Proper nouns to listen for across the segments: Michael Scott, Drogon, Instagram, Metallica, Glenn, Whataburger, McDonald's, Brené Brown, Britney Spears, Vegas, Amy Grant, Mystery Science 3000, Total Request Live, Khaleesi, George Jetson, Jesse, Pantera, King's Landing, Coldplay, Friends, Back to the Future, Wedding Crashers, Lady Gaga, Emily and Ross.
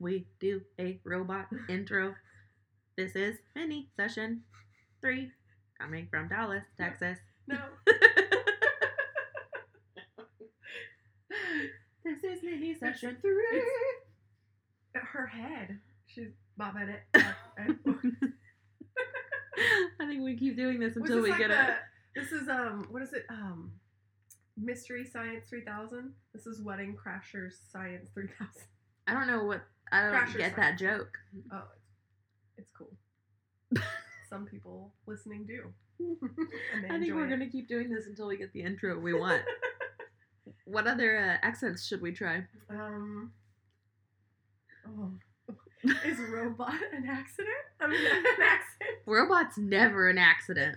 We do a robot intro. This is mini session 3, coming from Dallas, Texas. No. This is mini session 3. It's her head. She's bobbing it. I think we keep doing this until we like get it. This is what is it? Mystery Science 3000. This is Wedding Crashers Science 3000. I don't know what. I don't Crashers get science. That joke. Oh, it's cool. Some people listening do. I think we're gonna keep doing this until we get the intro we want. What other accents should we try? Oh. Is robot an accident? I mean, an accident. Robot's never an accident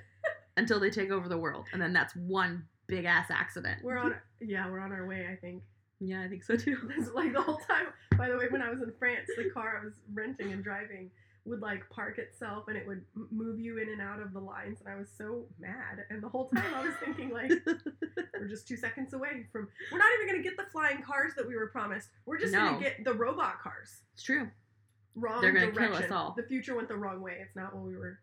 until they take over the world, and then that's one big ass accident. We're on our way, I think. Yeah, I think so too. That's like the whole time. By the way, when I was in France, the car I was renting and driving would like park itself, and it would move you in and out of the lines, and I was so mad. And the whole time I was thinking like, we're just 2 seconds away from. We're not even gonna get the flying cars that we were promised. We're just gonna get the robot cars. It's true. Wrong They're gonna direction. Kill us all. The future went the wrong way. It's not what we were,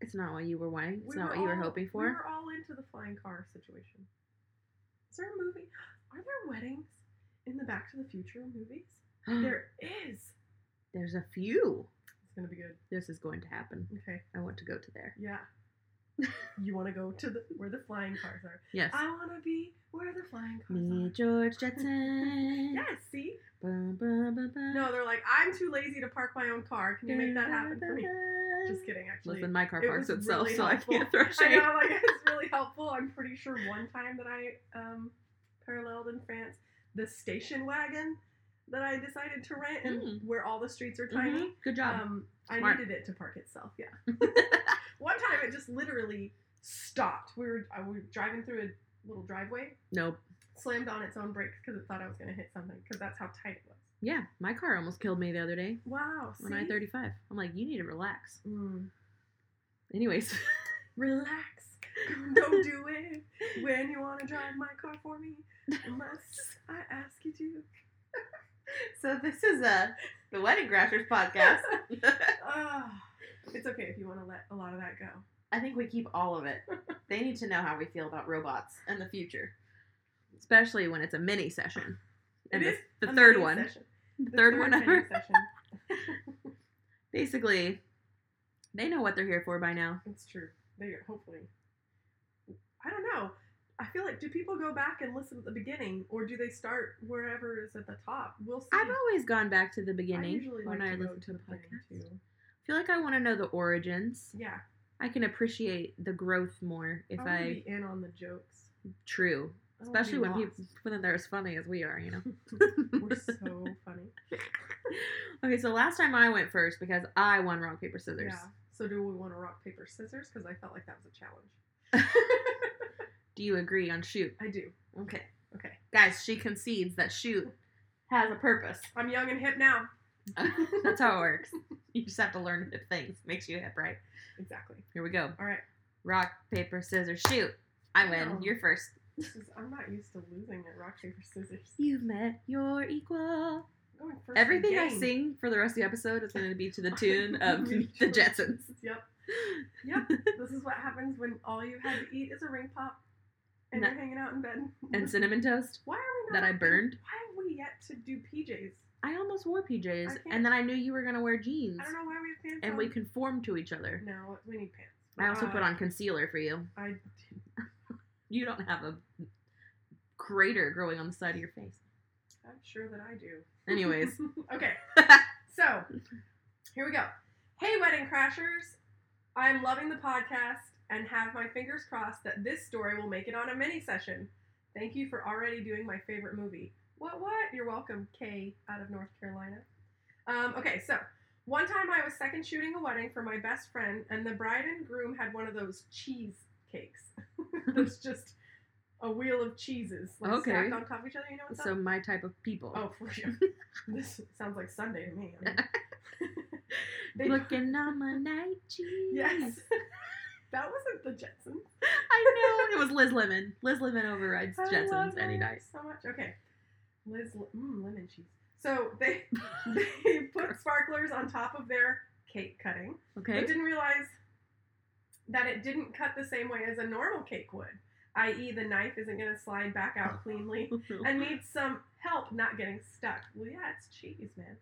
It's not what you were wanting. It's not what you were hoping for. We were all into the flying car situation. Is there a movie? Are there weddings in the Back to the Future movies? There is. There's a few. It's going to be good. This is going to happen. Okay. I want to go to there. Yeah. You want to go to where the flying cars are. Yes. I want to be where the flying cars are. Me, George Jetson. Yes, see? Ba, ba, ba, ba. No, they're like, I'm too lazy to park my own car. Can you make that happen for me? Just kidding, actually. Listen, my car parks itself, really so helpful. I can't throw shade. I know, like, it's really helpful. I'm pretty sure one time that I paralleled in France the station wagon that I decided to rent and where all the streets are tiny. Mm-hmm. Good job. Smart. I needed it to park itself, yeah. One time it just literally stopped. We were driving through a little driveway. Nope. Slammed on its own brakes because it thought I was going to hit something because that's how tight it was. Yeah, my car almost killed me the other day. Wow. On I-35. I'm like, you need to relax. Mm. Anyways. Relax. Don't do it when you want to drive my car for me unless I ask you to. So this is the Wedding Crashers podcast. Oh. It's okay if you want to let a lot of that go. I think we keep all of it. They need to know how we feel about robots in the future. Especially when it's a mini session. And the third one. The third one ever. Basically, they know what they're here for by now. It's true. They hopefully. I don't know. I feel like, do people go back and listen at the beginning, or do they start wherever is at the top? We'll see. I've always gone back to the beginning I listen to the podcast. Too. I feel like I want to know the origins. Yeah. I can appreciate the growth more if I want to be in on the jokes. True. Especially when they're as funny as we are, you know. We're so funny. Okay, so last time I went first because I won rock, paper, scissors. Yeah. So do we want to rock, paper, scissors? Because I felt like that was a challenge. Do you agree on shoot? I do. Okay. Okay. Guys, she concedes that shoot has a purpose. I'm young and hip now. That's how it works. You just have to learn hip things. Makes you hip, right? Exactly. Here we go. All right. Rock, paper, scissors, shoot. I win. No. You're first. I'm not used to losing at rock, paper, scissors. You've met your equal. Going first. Everything I sing for the rest of the episode is going to be to the tune of the Jetsons. Yep. This is what happens when all you have to eat is a ring pop and you're hanging out in bed. And cinnamon toast. Why are we not? That I burned. Why have we yet to do PJs? I almost wore PJs, and then I knew you were going to wear jeans. I don't know why we have pants on. And we conformed to each other. No, we need pants. I also put on concealer for you. I didn't. You don't have a crater growing on the side of your face. I'm sure that I do. Anyways. Okay. So, here we go. Hey, Wedding Crashers. I'm loving the podcast and have my fingers crossed that this story will make it on a mini session. Thank you for already doing my favorite movie. What? You're welcome, Kay, out of North Carolina. Okay, so, one time I was second shooting a wedding for my best friend, and the bride and groom had one of those cheesecakes. It's just a wheel of cheeses, stacked on top of each other, you know what's up? So, my type of people. Oh, for sure. This sounds like Sunday to me. I mean, looking on my night cheese. Yes. That wasn't the Jetsons. I know. It was Liz Lemon. Liz Lemon overrides Jetsons any night. So much. Okay. Liz, lemon cheese. So they put sparklers on top of their cake cutting. Okay. But didn't realize that it didn't cut the same way as a normal cake would, i.e. the knife isn't going to slide back out cleanly and needs some help not getting stuck. Well, yeah, it's cheese, man.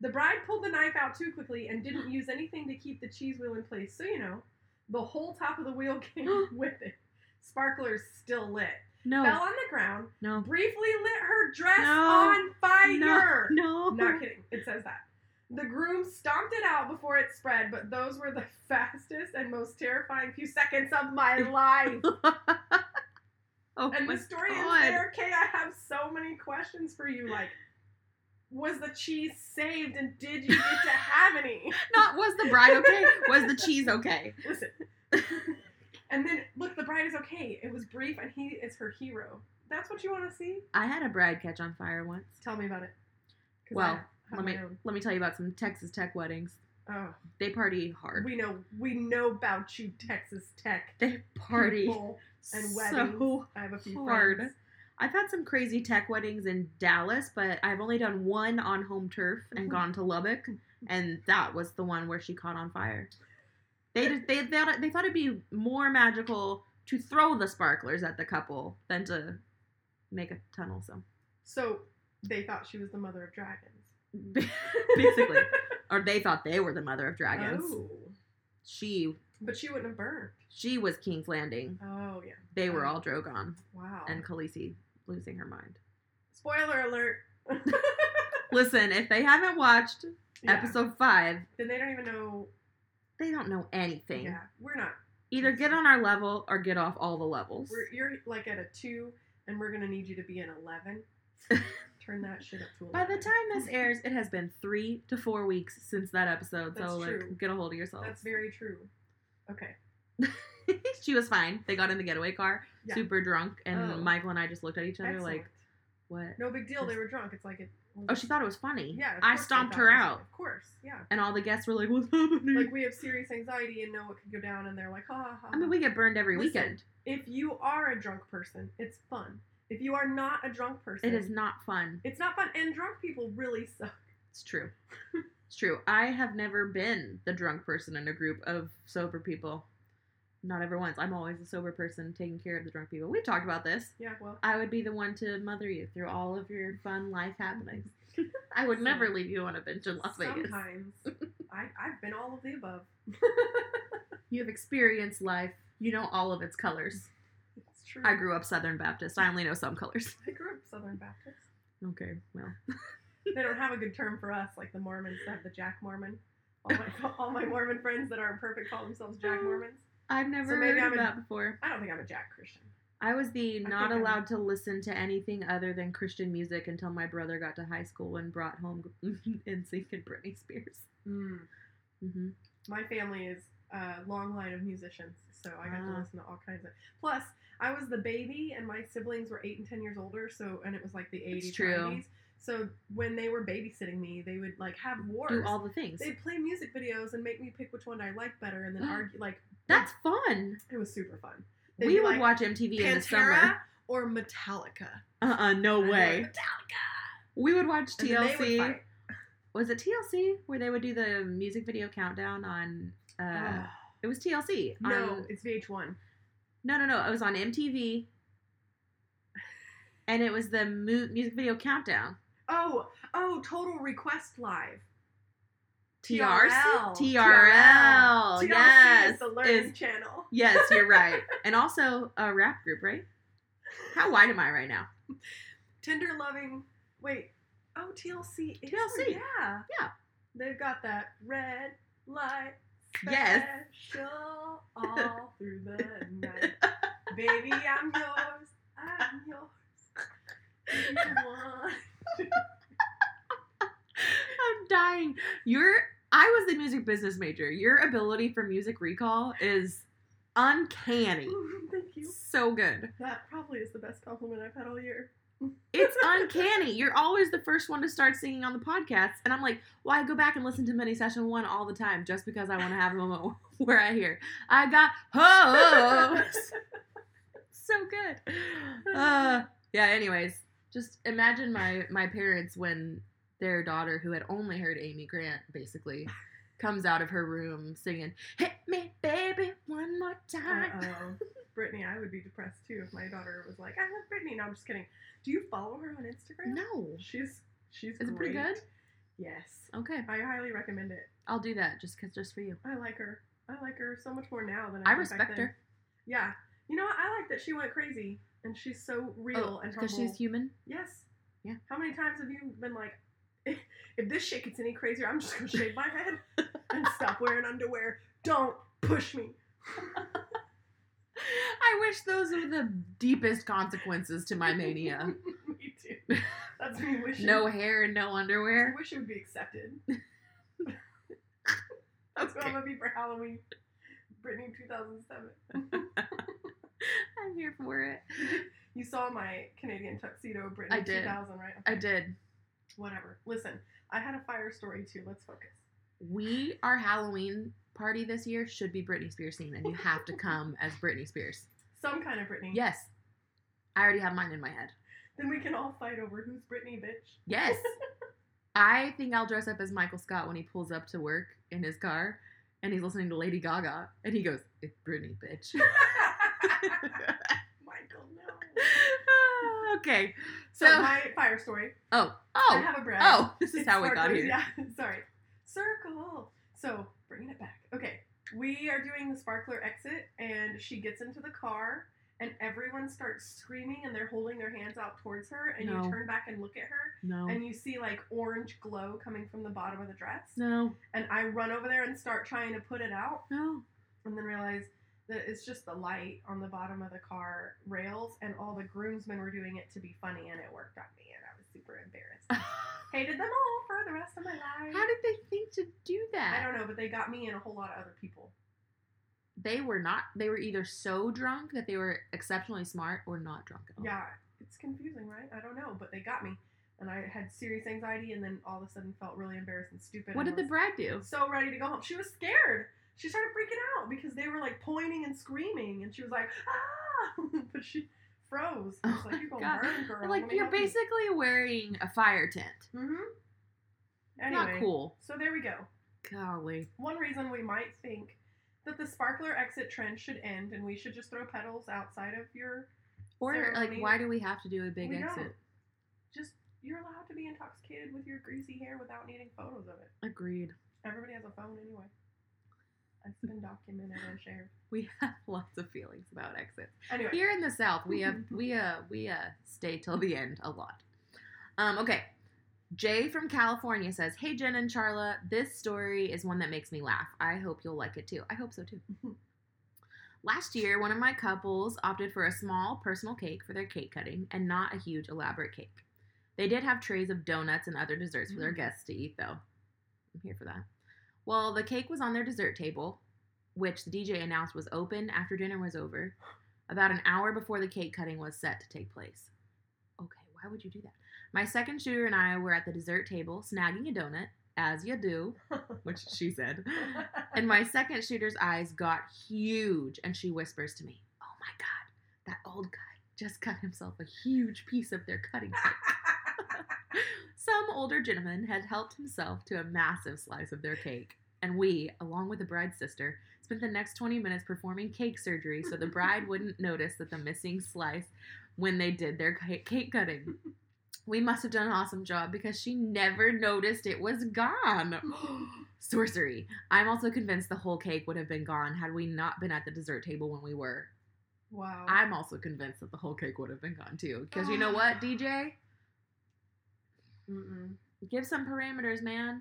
The bride pulled the knife out too quickly and didn't use anything to keep the cheese wheel in place. So, you know, the whole top of the wheel came with it. Sparklers still lit. No. Fell on the ground. No. Briefly lit her dress on fire. No. Not kidding. It says that. The groom stomped it out before it spread, but those were the fastest and most terrifying few seconds of my life. And the story is there. Kay, I have so many questions for you. Like, was the cheese saved and did you get to have any? Not was the bride okay? Was the cheese okay? Listen. And then, look, the bride is okay. It was brief, and he is her hero. That's what you want to see? I had a bride catch on fire once. Tell me about it. Well, let me tell you about some Texas Tech weddings. Oh. They party hard. We know about you, Texas Tech. They party and weddings. So I have a few hard. Friends. I've had some crazy tech weddings in Dallas, but I've only done one on home turf and gone to Lubbock, and that was the one where she caught on fire. They thought it'd be more magical to throw the sparklers at the couple than to make a tunnel. So they thought she was the mother of dragons. Basically. Or they thought they were the mother of dragons. Oh. But she wouldn't have burned. She was King's Landing. Oh, yeah. They were all Drogon. Wow. And Khaleesi losing her mind. Spoiler alert. Listen, if they haven't watched episode 5... then they don't even know... They don't know anything. Yeah, we're not. Either get on our level or get off all the levels. You're like at a 2, and we're going to need you to be an 11. Turn that shit up to 11. By the time this airs, it has been 3 to 4 weeks since that episode. That's so, like, true. Get a hold of yourself. That's very true. Okay. She was fine. They got in the getaway car, super drunk, and Michael and I just looked at each other like, what? No big deal. They were drunk. It's like it. Oh, she thought it was funny. Yeah, I stomped her out. Of course, yeah. And all the guests were like, what's happening? Like, we have serious anxiety and know what could go down, and they're like, ha, ha, ha. I mean, we get burned every weekend. If you are a drunk person, it's fun. If you are not a drunk person... It is not fun. It's not fun, and drunk people really suck. It's true. It's true. I have never been the drunk person in a group of sober people. Not ever once. I'm always the sober person taking care of the drunk people. We talked about this. Yeah, well. I would be the one to mother you through all of your fun life happenings. I would never leave you on a bench in Las Vegas. Sometimes. I've been all of the above. You have experienced life. You know all of its colors. It's true. I grew up Southern Baptist. I only know some colors. I grew up Southern Baptist. Okay, well. They don't have a good term for us, like the Mormons that have the Jack Mormon. All my Mormon friends that aren't perfect call themselves Jack Mormons. I've never heard of that before. I don't think I'm a Jack Christian. I was not allowed to listen to anything other than Christian music until my brother got to high school and brought home NSYNC and Britney Spears. Mm. Mm-hmm. My family is a long line of musicians, so I got to listen to all kinds of... Plus, I was the baby, and my siblings were 8 and 10 years older, and it was like the 80s, it's true. 90s. So when they were babysitting me, they would like have wars. Do all the things. They'd play music videos and make me pick which one I liked better and then argue. Like, that's fun. It was super fun. They'd we would like, watch MTV Pantera in the summer. Or Metallica. No way. Metallica! We would watch TLC. Was it TLC where they would do the music video countdown on... It was TLC. No, it's VH1. No. It was on MTV. And it was the music video countdown. Oh, Total Request Live. TRL. TLC yes, is the learning channel. Yes, you're right. And also a rap group, right? How wide am I right now? Tender loving. Wait. Oh, TLC. TLC. Yeah. Yeah. They've got that red light special all through the night. Baby, I'm yours. I'm yours. If you want. I'm dying. I was the music business major. Your ability for music recall is uncanny. Thank you. So good. That probably is the best compliment I've had all year. It's uncanny. You're always the first one to start singing on the podcast. And I'm like, well, I go back and listen to mini session 1 all the time just because I want to have a moment where I hear, I got hoes. So good. Anyways. Just imagine my parents when their daughter, who had only heard Amy Grant, basically, comes out of her room singing, "Hit me, baby, one more time." Uh-oh. Brittany, I would be depressed, too, if my daughter was like, "I love Brittany." No, I'm just kidding. Do you follow her on Instagram? No. She's great. Is it pretty good? Yes. Okay. I highly recommend it. I'll do that just for you. I like her so much more now than I did back then. I respect her. Yeah. You know what? I like that she went crazy, and she's so real and humble. Because she's human? Yes. Yeah. How many times have you been like, if this shit gets any crazier, I'm just going to shave my head and stop wearing underwear. Don't push me. I wish those were the deepest consequences to my mania. Me too. That's me wishing. No hair and no underwear. I wish it would be accepted. That's okay. What I'm going to be for Halloween. Britney 2007. I'm here for it. You saw my Canadian tuxedo, Britney 2000, right? Okay. I did. Whatever. Listen, I had a fire story too. Let's focus. Our Halloween party this year should be Britney Spears themed, and you have to come as Britney Spears. Some kind of Britney. Yes. I already have mine in my head. Then we can all fight over who's Britney, bitch. Yes. I think I'll dress up as Michael Scott when he pulls up to work in his car, and he's listening to Lady Gaga, and he goes, "It's Britney, bitch." Michael, no. Okay. So my fire story. Oh. I have a brag. Oh, this is how we got here. Yeah, sorry. Circle. So, bringing it back. Okay. We are doing the sparkler exit, and she gets into the car, and everyone starts screaming, and they're holding their hands out towards her, and you turn back and look at her, and you see, like, orange glow coming from the bottom of the dress. No. And I run over there and start trying to put it out. No. And then realize that it's just the light on the bottom of the car rails, and all the groomsmen were doing it to be funny, and it worked on me, and I was super embarrassed. Hated them all for the rest of my life. How did they think to do that? I don't know, but they got me and a whole lot of other people. They were either so drunk that they were exceptionally smart or not drunk at all. Yeah, it's confusing, right? I don't know, but they got me. And I had serious anxiety, and then all of a sudden felt really embarrassed and stupid. What did the bride do? So ready to go home. She was scared. She started freaking out because they were, like, pointing and screaming, and she was like, "Ah!" But she froze. I was "You're going to burn, girl." Like, you're basically wearing a fire tent. Mm-hmm. Anyway, not cool. So there we go. Golly. One reason we might think that the sparkler exit trend should end, and we should just throw petals outside of your ceremony. Like, why do we have to do a big exit? Don't. Just, you're allowed to be intoxicated with your greasy hair without needing photos of it. Agreed. Everybody has a phone anyway. It's been documented and shared. We have lots of feelings about exits. Anyway. Here in the South, we stay till the end a lot. Okay. Jay from California says, "Hey, Jen and Charla, this story is one that makes me laugh. I hope you'll like it, too." I hope so, too. "Last year, one of my couples opted for a small personal cake for their cake cutting and not a huge elaborate cake. They did have trays of donuts and other desserts for their guests to eat, though. I'm here for that. Well, the cake was on their dessert table, which the DJ announced was open after dinner was over, about an hour before the cake cutting was set to take place." Okay, why would you do that? "My second shooter and I were at the dessert table snagging a donut, as you do," which she said, "and my second shooter's eyes got huge, and she whispers to me, 'Oh my God, that old guy just cut himself a huge piece of their cutting cake.' Some older gentleman had helped himself to a massive slice of their cake, and we, along with the bride's sister, spent the next 20 minutes performing cake surgery so the bride wouldn't notice that the missing slice when they did their cake cutting. We must have done an awesome job because she never noticed it was gone." Sorcery. "I'm also convinced the whole cake would have been gone had we not been at the dessert table when we were." Wow. I'm also convinced that the whole cake would have been gone, too. Because you know what, DJ? Mm-mm. Give some parameters, man.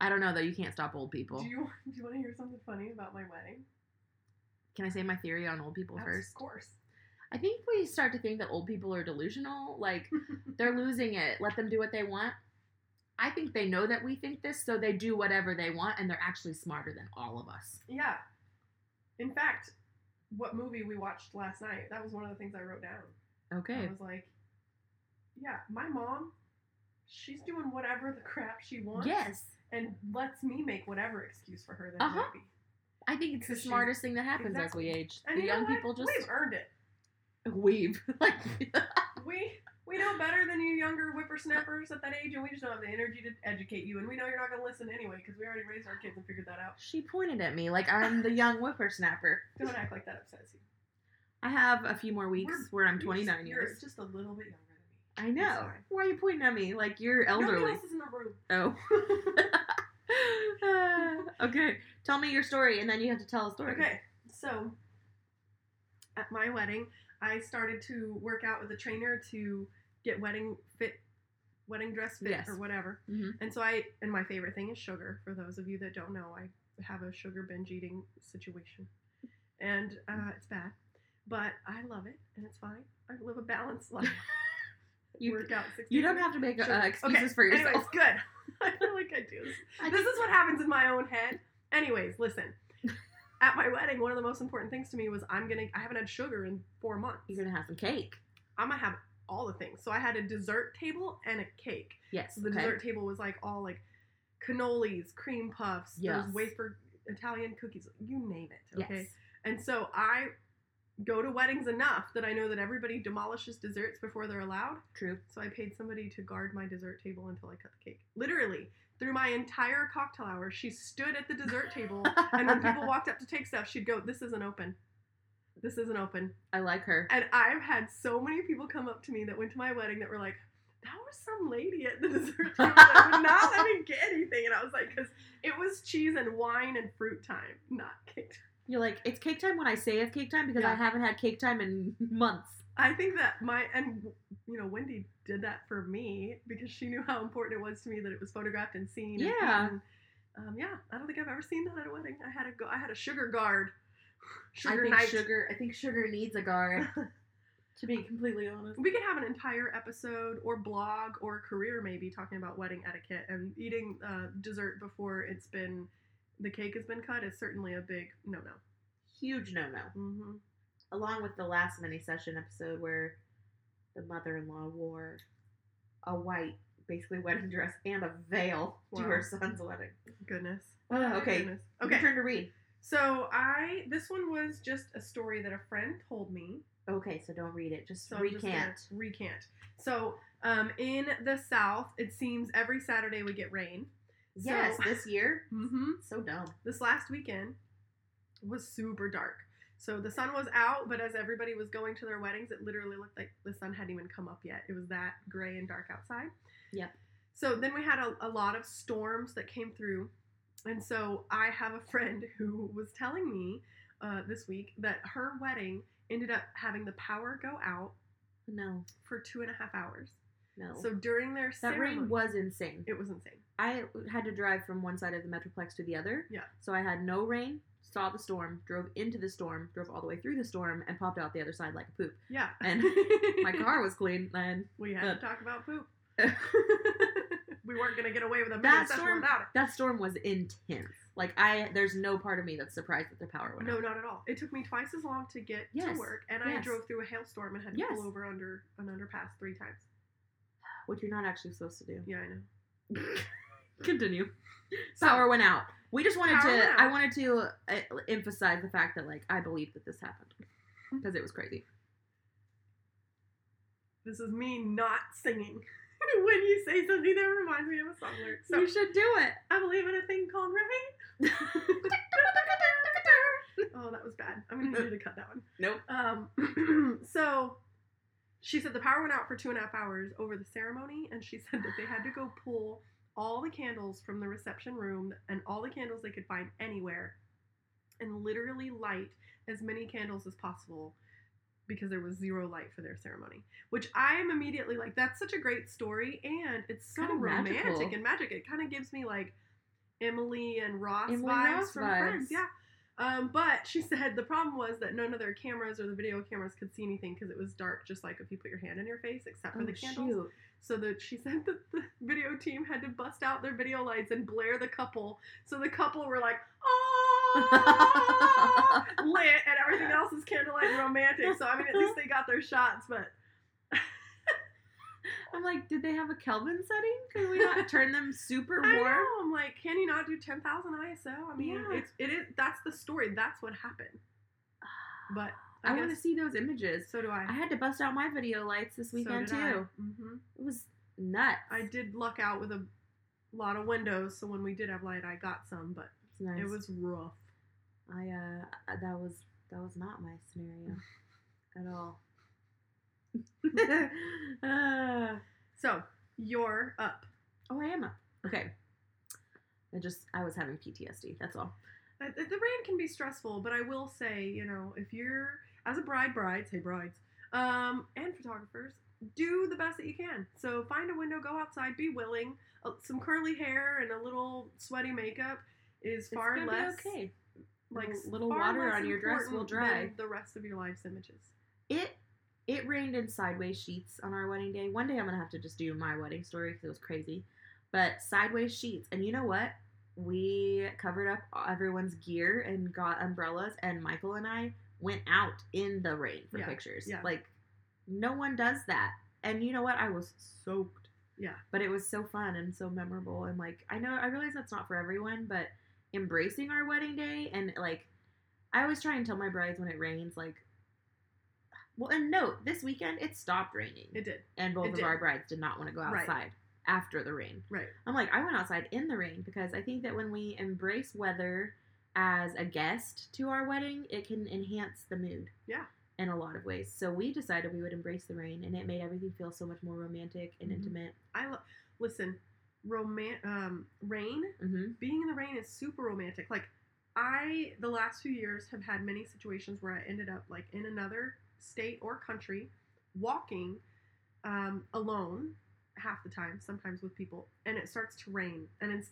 I don't know, though. You can't stop old people. Do you want to hear something funny about my wedding? Can I say my theory on old people first? Of course. I think we start to think that old people are delusional. Like, they're losing it. Let them do what they want. I think they know that we think this, so they do whatever they want, and they're actually smarter than all of us. Yeah. In fact, what movie we watched last night, that was one of the things I wrote down. Okay. I was like, yeah, my mom, she's doing whatever the crap she wants. Yes. And lets me make whatever excuse for her that might be. I think it's the smartest thing that happens as we age. And the young people just... We've earned it. We've. Like, we know whippersnappers at that age, and we just don't have the energy to educate you, and we know you're not going to listen anyway, because we already raised our kids and figured that out. She pointed at me like I'm the young whippersnapper. Don't act like that upsets you. I have a few more weeks where I'm 29 years. You're just a little bit younger than me. I know. Why are you pointing at me like you're elderly? Nobody else is in the room. Oh. Okay. Tell me your story, and then you have to tell a story. Okay. So, at my wedding, I started to work out with a trainer to get wedding dress fit yes. or whatever. Mm-hmm. And so and my favorite thing is sugar. For those of you that don't know, I have a sugar binge eating situation. And it's bad. But I love it, and it's fine. I live a balanced life. You don't have to make excuses for yourself. Anyways, good. I feel like I do. This is what happens in my own head. Anyways, listen. At my wedding, one of the most important things to me was I haven't had sugar in 4 months. You're going to have some cake. I'm going to have all the things. So I had a dessert table and a cake. Yes. So the dessert table was like all like cannolis, cream puffs, yes. those wafer Italian cookies, you name it. Okay. Yes. And so I go to weddings enough that I know that everybody demolishes desserts before they're allowed. True. So I paid somebody to guard my dessert table until I cut the cake. Literally, through my entire cocktail hour, she stood at the dessert table, and when people walked up to take stuff, she'd go, "This isn't open. This isn't open." I like her. And I've had so many people come up to me that went to my wedding that were like, "That was some lady at the dessert table that would not let me get anything." And I was like, because it was cheese and wine and fruit time, not cake time. You're like, it's cake time when I say it's cake time, because yeah. I haven't had cake time in months. I think that Wendy did that for me, because she knew how important it was to me that it was photographed and seen. Yeah. And, I don't think I've ever seen that at a wedding. I had a sugar guard. I think sugar needs a guard, to be completely honest. We could have an entire episode or blog or career maybe talking about wedding etiquette, and eating dessert before the cake has been cut is certainly a big no-no. Huge no-no. Mm-hmm. Along with the last mini-session episode where the mother-in-law wore a white, basically wedding dress and a veil to her son's wedding. Goodness. Oh, okay. Goodness. Okay. Your turn to read. So this one was just a story that a friend told me. Okay, so don't read it. Just recant. So in the South, it seems every Saturday we get rain. So, yes, this year. Mm-hmm. So dumb. This last weekend was super dark. So the sun was out, but as everybody was going to their weddings, it literally looked like the sun hadn't even come up yet. It was that gray and dark outside. Yep. So then we had a lot of storms that came through. And so I have a friend who was telling me this week that her wedding ended up having the power go out for 2.5 hours. No. So during their ceremony. That rain was insane. It was insane. I had to drive from one side of the Metroplex to the other. Yeah. So I had no rain, saw the storm, drove into the storm, drove all the way through the storm, and popped out the other side like a poop. Yeah. And my car was clean. And we had to talk about poop. We weren't going to get away with a minute session without it. That storm was intense. Like, there's no part of me that's surprised that the power went out. No, not at all. It took me twice as long to get to work, and I drove through a hailstorm and had to pull over under an underpass 3 times. Which you're not actually supposed to do. Yeah, I know. Continue. Power went out. We just wanted to. I wanted to emphasize the fact that, like, I believe that this happened because it was crazy. This is me not singing. When you say something that reminds me of a song lyric, so you should do it. I believe in a thing called rain. Oh, that was bad. I'm gonna need to cut that one. Nope. So. She said the power went out for 2.5 hours over the ceremony, and she said that they had to go pull all the candles from the reception room and all the candles they could find anywhere and literally light as many candles as possible because there was zero light for their ceremony, which I am immediately like, that's such a great story, and it's so romantic and magic. It kind of gives me like Emily and Ross vibes from Friends. Yeah. But she said the problem was that none of their cameras or the video cameras could see anything because it was dark, just like if you put your hand in your face, except for the candles. Shoot. So she said that the video team had to bust out their video lights and blare the couple. So the couple were like, oh, lit, and everything else is candlelight and romantic. So, I mean, at least they got their shots, but. I'm like, did they have a Kelvin setting? Can we not turn them super warm? I know. I'm like, can you not do 10,000 ISO? I mean, it is. That's the story. That's what happened. But I want to see those images. So do I. I had to bust out my video lights this weekend too. Mm-hmm. It was nuts. I did luck out with a lot of windows, so when we did have light, I got some, but nice. It was rough. That was not my scenario at all. So you're up. Oh, I am up. Okay. I was having PTSD. That's all. The rant can be stressful, but I will say, if you're as a brides, and photographers, do the best that you can. So find a window, go outside, be willing. Some curly hair and a little sweaty makeup is far less. It's gonna be okay. Like a little water on your dress will dry. The rest of your life's images. It rained in sideways sheets on our wedding day. One day I'm going to have to just do my wedding story because it was crazy. But sideways sheets. And you know what? We covered up everyone's gear and got umbrellas. And Michael and I went out in the rain for pictures. Yeah. Like, no one does that. And you know what? I was soaked. Yeah. But it was so fun and so memorable. And, I realize that's not for everyone. But embracing our wedding day. And, I always try and tell my brides when it rains, well, and note, this weekend, it stopped raining. It did. And both of our brides did not want to go outside after the rain. Right. I'm I went outside in the rain because I think that when we embrace weather as a guest to our wedding, it can enhance the mood. Yeah. In a lot of ways. So we decided we would embrace the rain, and it made everything feel so much more romantic and intimate. Listen, rain, being in the rain is super romantic. The last few years, have had many situations where I ended up, in another state or country, walking alone half the time, sometimes with people, and it starts to rain. And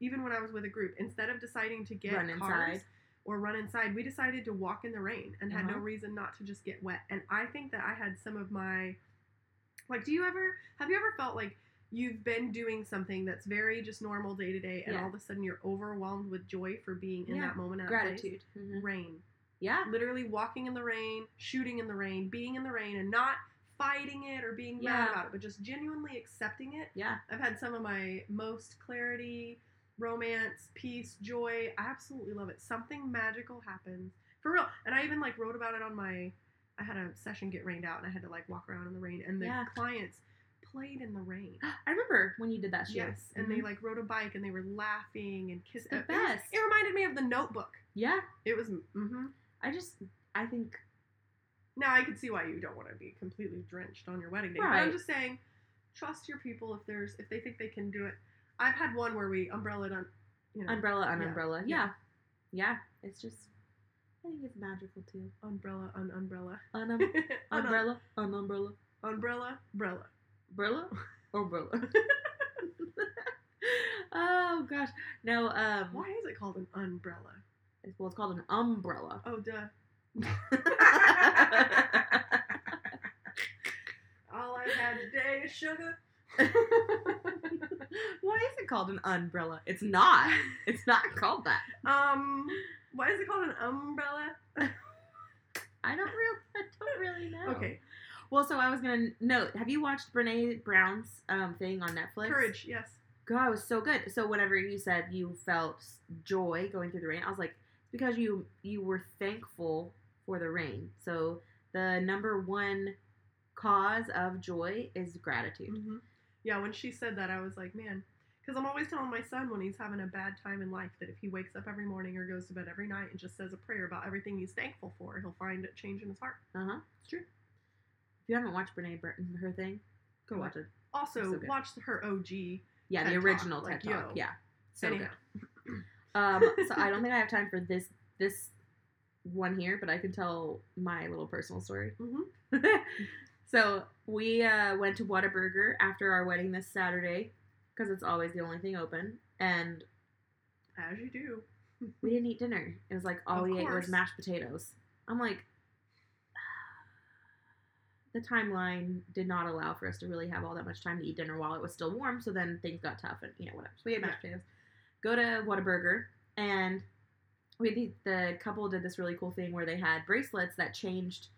even when I was with a group, instead of deciding to get cars or run inside, we decided to walk in the rain and had no reason not to just get wet. And I think that I had some of my, have you ever felt like you've been doing something that's very just normal day to day, and all of a sudden you're overwhelmed with joy for being in that moment? Gratitude. Mm-hmm. Rain. Yeah. Literally walking in the rain, shooting in the rain, being in the rain, and not fighting it or being mad about it, but just genuinely accepting it. Yeah. I've had some of my most clarity, romance, peace, joy. I absolutely love it. Something magical happens. For real. And I even wrote about it on I had a session get rained out, and I had to walk around in the rain, and the clients played in the rain. I remember when you did that show. Yes. And they rode a bike, and they were laughing and kissing. The best. It reminded me of The Notebook. Yeah. It was, I think. Now, I can see why you don't want to be completely drenched on your wedding day. Right. But I'm just saying, trust your people if they think they can do it. I've had one where we umbrellaed on, Umbrella on umbrella. Yeah. Yeah. It's just, I think it's magical, too. Umbrella on umbrella. Umbrella on umbrella. Umbrella, brella. Brella? Umbrella. Oh, gosh. No, why is it called an umbrella? Well, it's called an umbrella. Oh, duh. All I've had today is sugar. Why is it called an umbrella? It's not. It's not called that. Why is it called an umbrella? I don't really know. Okay. Well, so I was going to note, have you watched Brené Brown's thing on Netflix? Courage, yes. God, it was so good. So whenever you said you felt joy going through the rain, I was like, because you were thankful for the rain. So the number one cause of joy is gratitude. Mm-hmm. Yeah, when she said that, I was like, man, because I'm always telling my son when he's having a bad time in life that if he wakes up every morning or goes to bed every night and just says a prayer about everything he's thankful for, he'll find a change in his heart. Uh-huh. It's true. If you haven't watched Brené Brown, her thing, go watch it. Also, so watch her OG. Yeah, TED the original TED Talk. Yo. Yeah. So anyhow. Good. So I don't think I have time for this one here, but I can tell my little personal story. Mm-hmm. So we went to Whataburger after our wedding this Saturday because it's always the only thing open. And as you do. We didn't eat dinner. It was all we ate was mashed potatoes. I'm the timeline did not allow for us to really have all that much time to eat dinner while it was still warm, so then things got tough and, whatever. So we had mashed potatoes. Go to Whataburger, and the couple did this really cool thing where they had bracelets that changed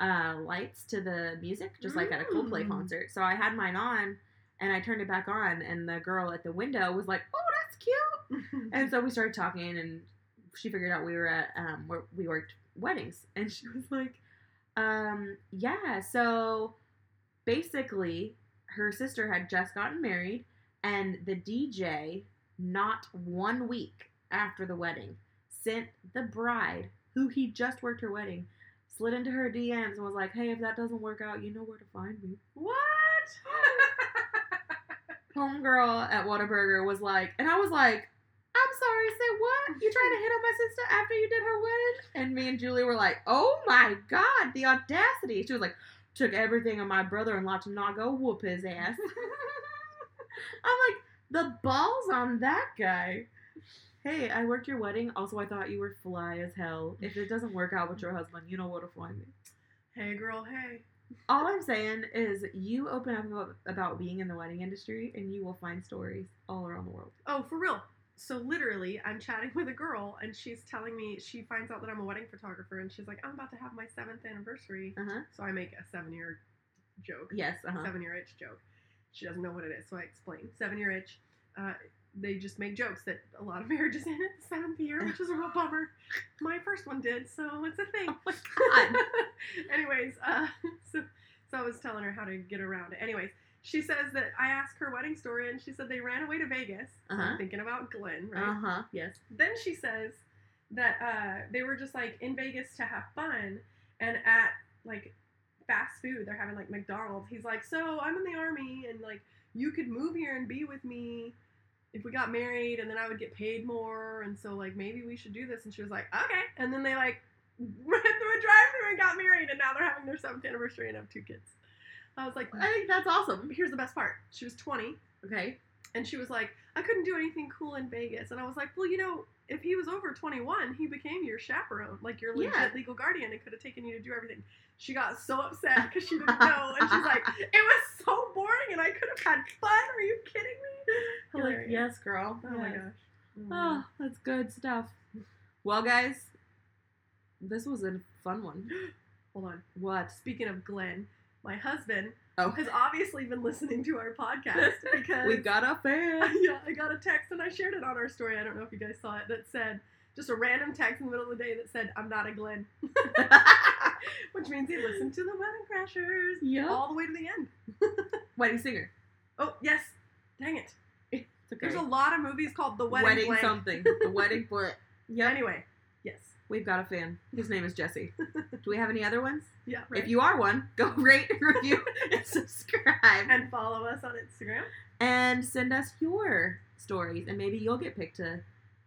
lights to the music, just like at a Coldplay concert. So I had mine on, and I turned it back on, and the girl at the window was like, oh, that's cute! And so we started talking, and she figured out we were at, where we worked weddings, and she was like, yeah, so basically her sister had just gotten married, and the DJ, not 1 week after the wedding, sent the bride, who he just worked her wedding, slid into her DMs and was like, hey, if that doesn't work out, you know where to find me. What? Homegirl at Whataburger was like, and I was like, I'm sorry, say what? You trying to hit on my sister after you did her wedding? And me and Julie were like, oh my God, the audacity. She was like, took everything of my brother-in-law to not go whoop his ass. I'm like, the balls on that guy. Hey, I worked your wedding. Also, I thought you were fly as hell. If it doesn't work out with your husband, you know where to find me. Hey, girl, hey. All I'm saying is you open up about being in the wedding industry, and you will find stories all around the world. Oh, for real. So, literally, I'm chatting with a girl, and she's telling me, she finds out that I'm a wedding photographer, and she's like, I'm about to have my 7th anniversary. Uh-huh. So, I make a 7-year joke. Yes, uh-huh. 7-year itch joke. She doesn't know what it is, so I explain. 7-year itch. They just make jokes that a lot of marriages end at the 7th year, which is a real bummer. My first one did, so it's a thing. Oh, my God. Anyways, so I was telling her how to get around it. Anyways. She says that I asked her wedding story, and she said they ran away to Vegas. Uh-huh. I'm thinking about Glenn, right? Uh-huh, yes. Then she says that they were just, like, in Vegas to have fun, and at, like, fast food, they're having, like, McDonald's. He's like, so I'm in the Army, and, like, you could move here and be with me if we got married, and then I would get paid more, and so, like, maybe we should do this. And she was like, okay. And then they, like, ran through a drive-thru and got married, and now they're having their 7th anniversary and have 2 kids. I was like, I think that's awesome. Here's the best part. She was 20. Okay. And she was like, I couldn't do anything cool in Vegas. And I was like, well, you know, if he was over 21, he became your chaperone, like your legit legal guardian, and could have taken you to do everything. She got so upset because she didn't know. And she's like, it was so boring and I could have had fun. Are you kidding me? Hilarious. You're like, yes, girl. Oh, yes. My gosh. Oh, that's good stuff. Well, guys, this was a fun one. Hold on. What? Speaking of Glenn. My husband has obviously been listening to our podcast because... we got a fan. Yeah, I got a text and I shared it on our story. I don't know if you guys saw it. That said, just a random text in the middle of the day that said, I'm not a Glenn. Which means he listened to the Wedding Crashers all the way to the end. Wedding Singer. Oh, yes. Dang it. It's okay. There's a lot of movies called The Wedding Wedding Blank. Something. The Wedding Blank. Yep. Anyway, yes. We've got a fan. His name is Jesse. Do we have any other ones? Yeah, right. If you are one, go rate, review, and subscribe. And follow us on Instagram. And send us your stories, and maybe you'll get picked to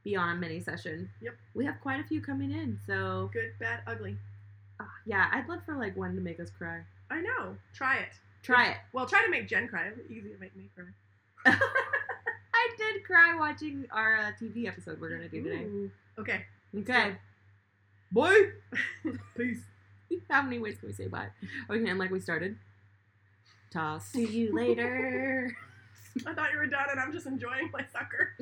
be on a mini session. Yep. We have quite a few coming in, so... Good, bad, ugly. Yeah, I'd love for, like, one to make us cry. I know. Try it. Try it. Well, try to make Jen cry. It would be easy to make me cry. I did cry watching our TV episode we're going to do today. Ooh. Okay. Okay. So, boy, peace. How many ways can we say bye? We can end like we started. Toss. See you later. I thought you were done, and I'm just enjoying my sucker.